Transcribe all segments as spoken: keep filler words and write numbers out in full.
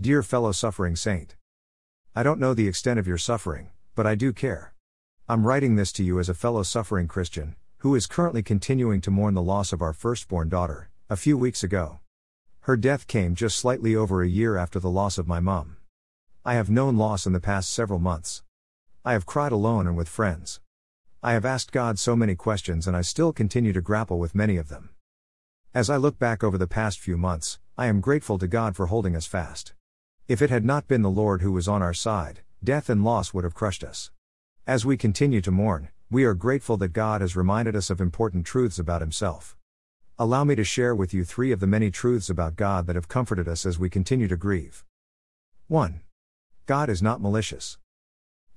Dear fellow suffering saint. I don't know the extent of your suffering, but I do care. I'm writing this to you as a fellow suffering Christian, who is currently continuing to mourn the loss of our firstborn daughter, a few weeks ago. Her death came just slightly over a year after the loss of my mom. I have known loss in the past several months. I have cried alone and with friends. I have asked God so many questions and I still continue to grapple with many of them. As I look back over the past few months, I am grateful to God for holding us fast. If it had not been the Lord who was on our side, death and loss would have crushed us. As we continue to mourn, we are grateful that God has reminded us of important truths about Himself. Allow me to share with you three of the many truths about God that have comforted us as we continue to grieve. one. God is not malicious.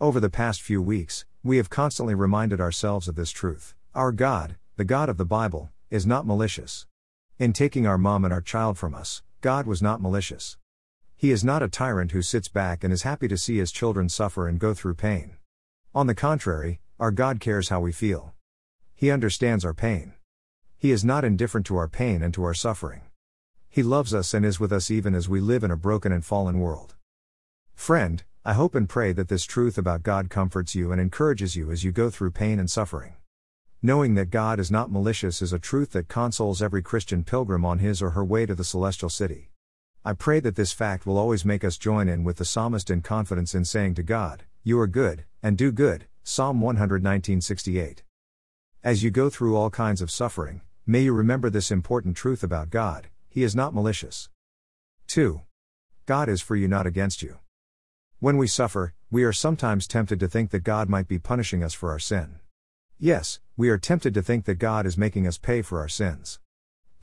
Over the past few weeks, we have constantly reminded ourselves of this truth. Our God, the God of the Bible, is not malicious. In taking our mom and our child from us, God was not malicious. He is not a tyrant who sits back and is happy to see his children suffer and go through pain. On the contrary, our God cares how we feel. He understands our pain. He is not indifferent to our pain and to our suffering. He loves us and is with us even as we live in a broken and fallen world. Friend, I hope and pray that this truth about God comforts you and encourages you as you go through pain and suffering. Knowing that God is not malicious is a truth that consoles every Christian pilgrim on his or her way to the celestial city. I pray that this fact will always make us join in with the psalmist in confidence in saying to God, "You are good, and do good," Psalm one nineteen sixty-eight. As you go through all kinds of suffering, may you remember this important truth about God, He is not malicious. two. God is for you, not against you. When we suffer, we are sometimes tempted to think that God might be punishing us for our sin. Yes, we are tempted to think that God is making us pay for our sins.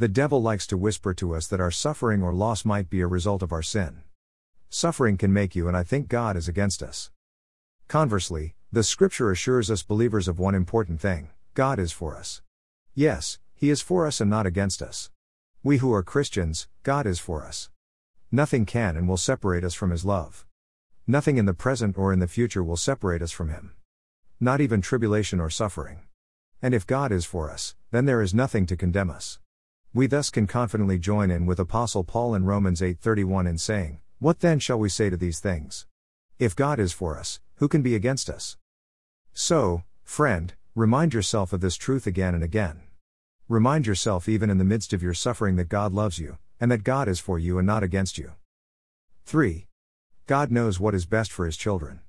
The devil likes to whisper to us that our suffering or loss might be a result of our sin. Suffering can make you and I think God is against us. Conversely, the scripture assures us believers of one important thing: God is for us. Yes, He is for us and not against us. We who are Christians, God is for us. Nothing can and will separate us from His love. Nothing in the present or in the future will separate us from Him. Not even tribulation or suffering. And if God is for us, then there is nothing to condemn us. We thus can confidently join in with Apostle Paul in Romans eight thirty-one in saying, "What then shall we say to these things? If God is for us, who can be against us?" So, friend, remind yourself of this truth again and again. Remind yourself even in the midst of your suffering that God loves you, and that God is for you and not against you. three. God knows what is best for His children.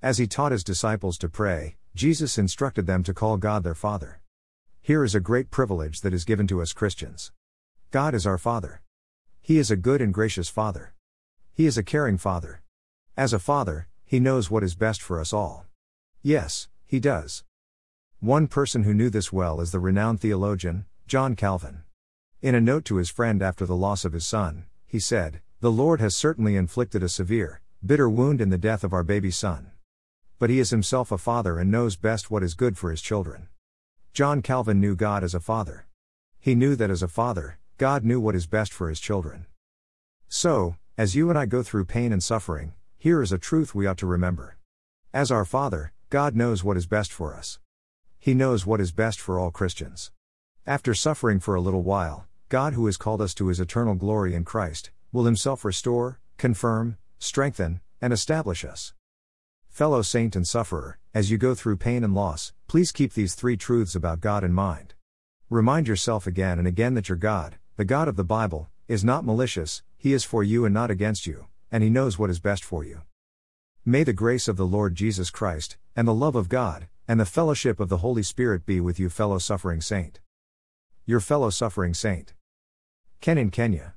As He taught His disciples to pray, Jesus instructed them to call God their Father. Here is a great privilege that is given to us Christians. God is our Father. He is a good and gracious Father. He is a caring Father. As a Father, He knows what is best for us all. Yes, He does. One person who knew this well is the renowned theologian, John Calvin. In a note to his friend after the loss of his son, he said, "The Lord has certainly inflicted a severe, bitter wound in the death of our baby son. But He is Himself a Father and knows best what is good for His children." John Calvin knew God as a Father. He knew that as a Father, God knew what is best for His children. So, as you and I go through pain and suffering, here is a truth we ought to remember. As our Father, God knows what is best for us. He knows what is best for all Christians. After suffering for a little while, God, who has called us to His eternal glory in Christ, will Himself restore, confirm, strengthen, and establish us. Fellow saint and sufferer, as you go through pain and loss, please keep these three truths about God in mind. Remind yourself again and again that your God, the God of the Bible, is not malicious, He is for you and not against you, and He knows what is best for you. May the grace of the Lord Jesus Christ, and the love of God, and the fellowship of the Holy Spirit be with you, fellow suffering saint. Your fellow suffering saint, Ken in Kenya.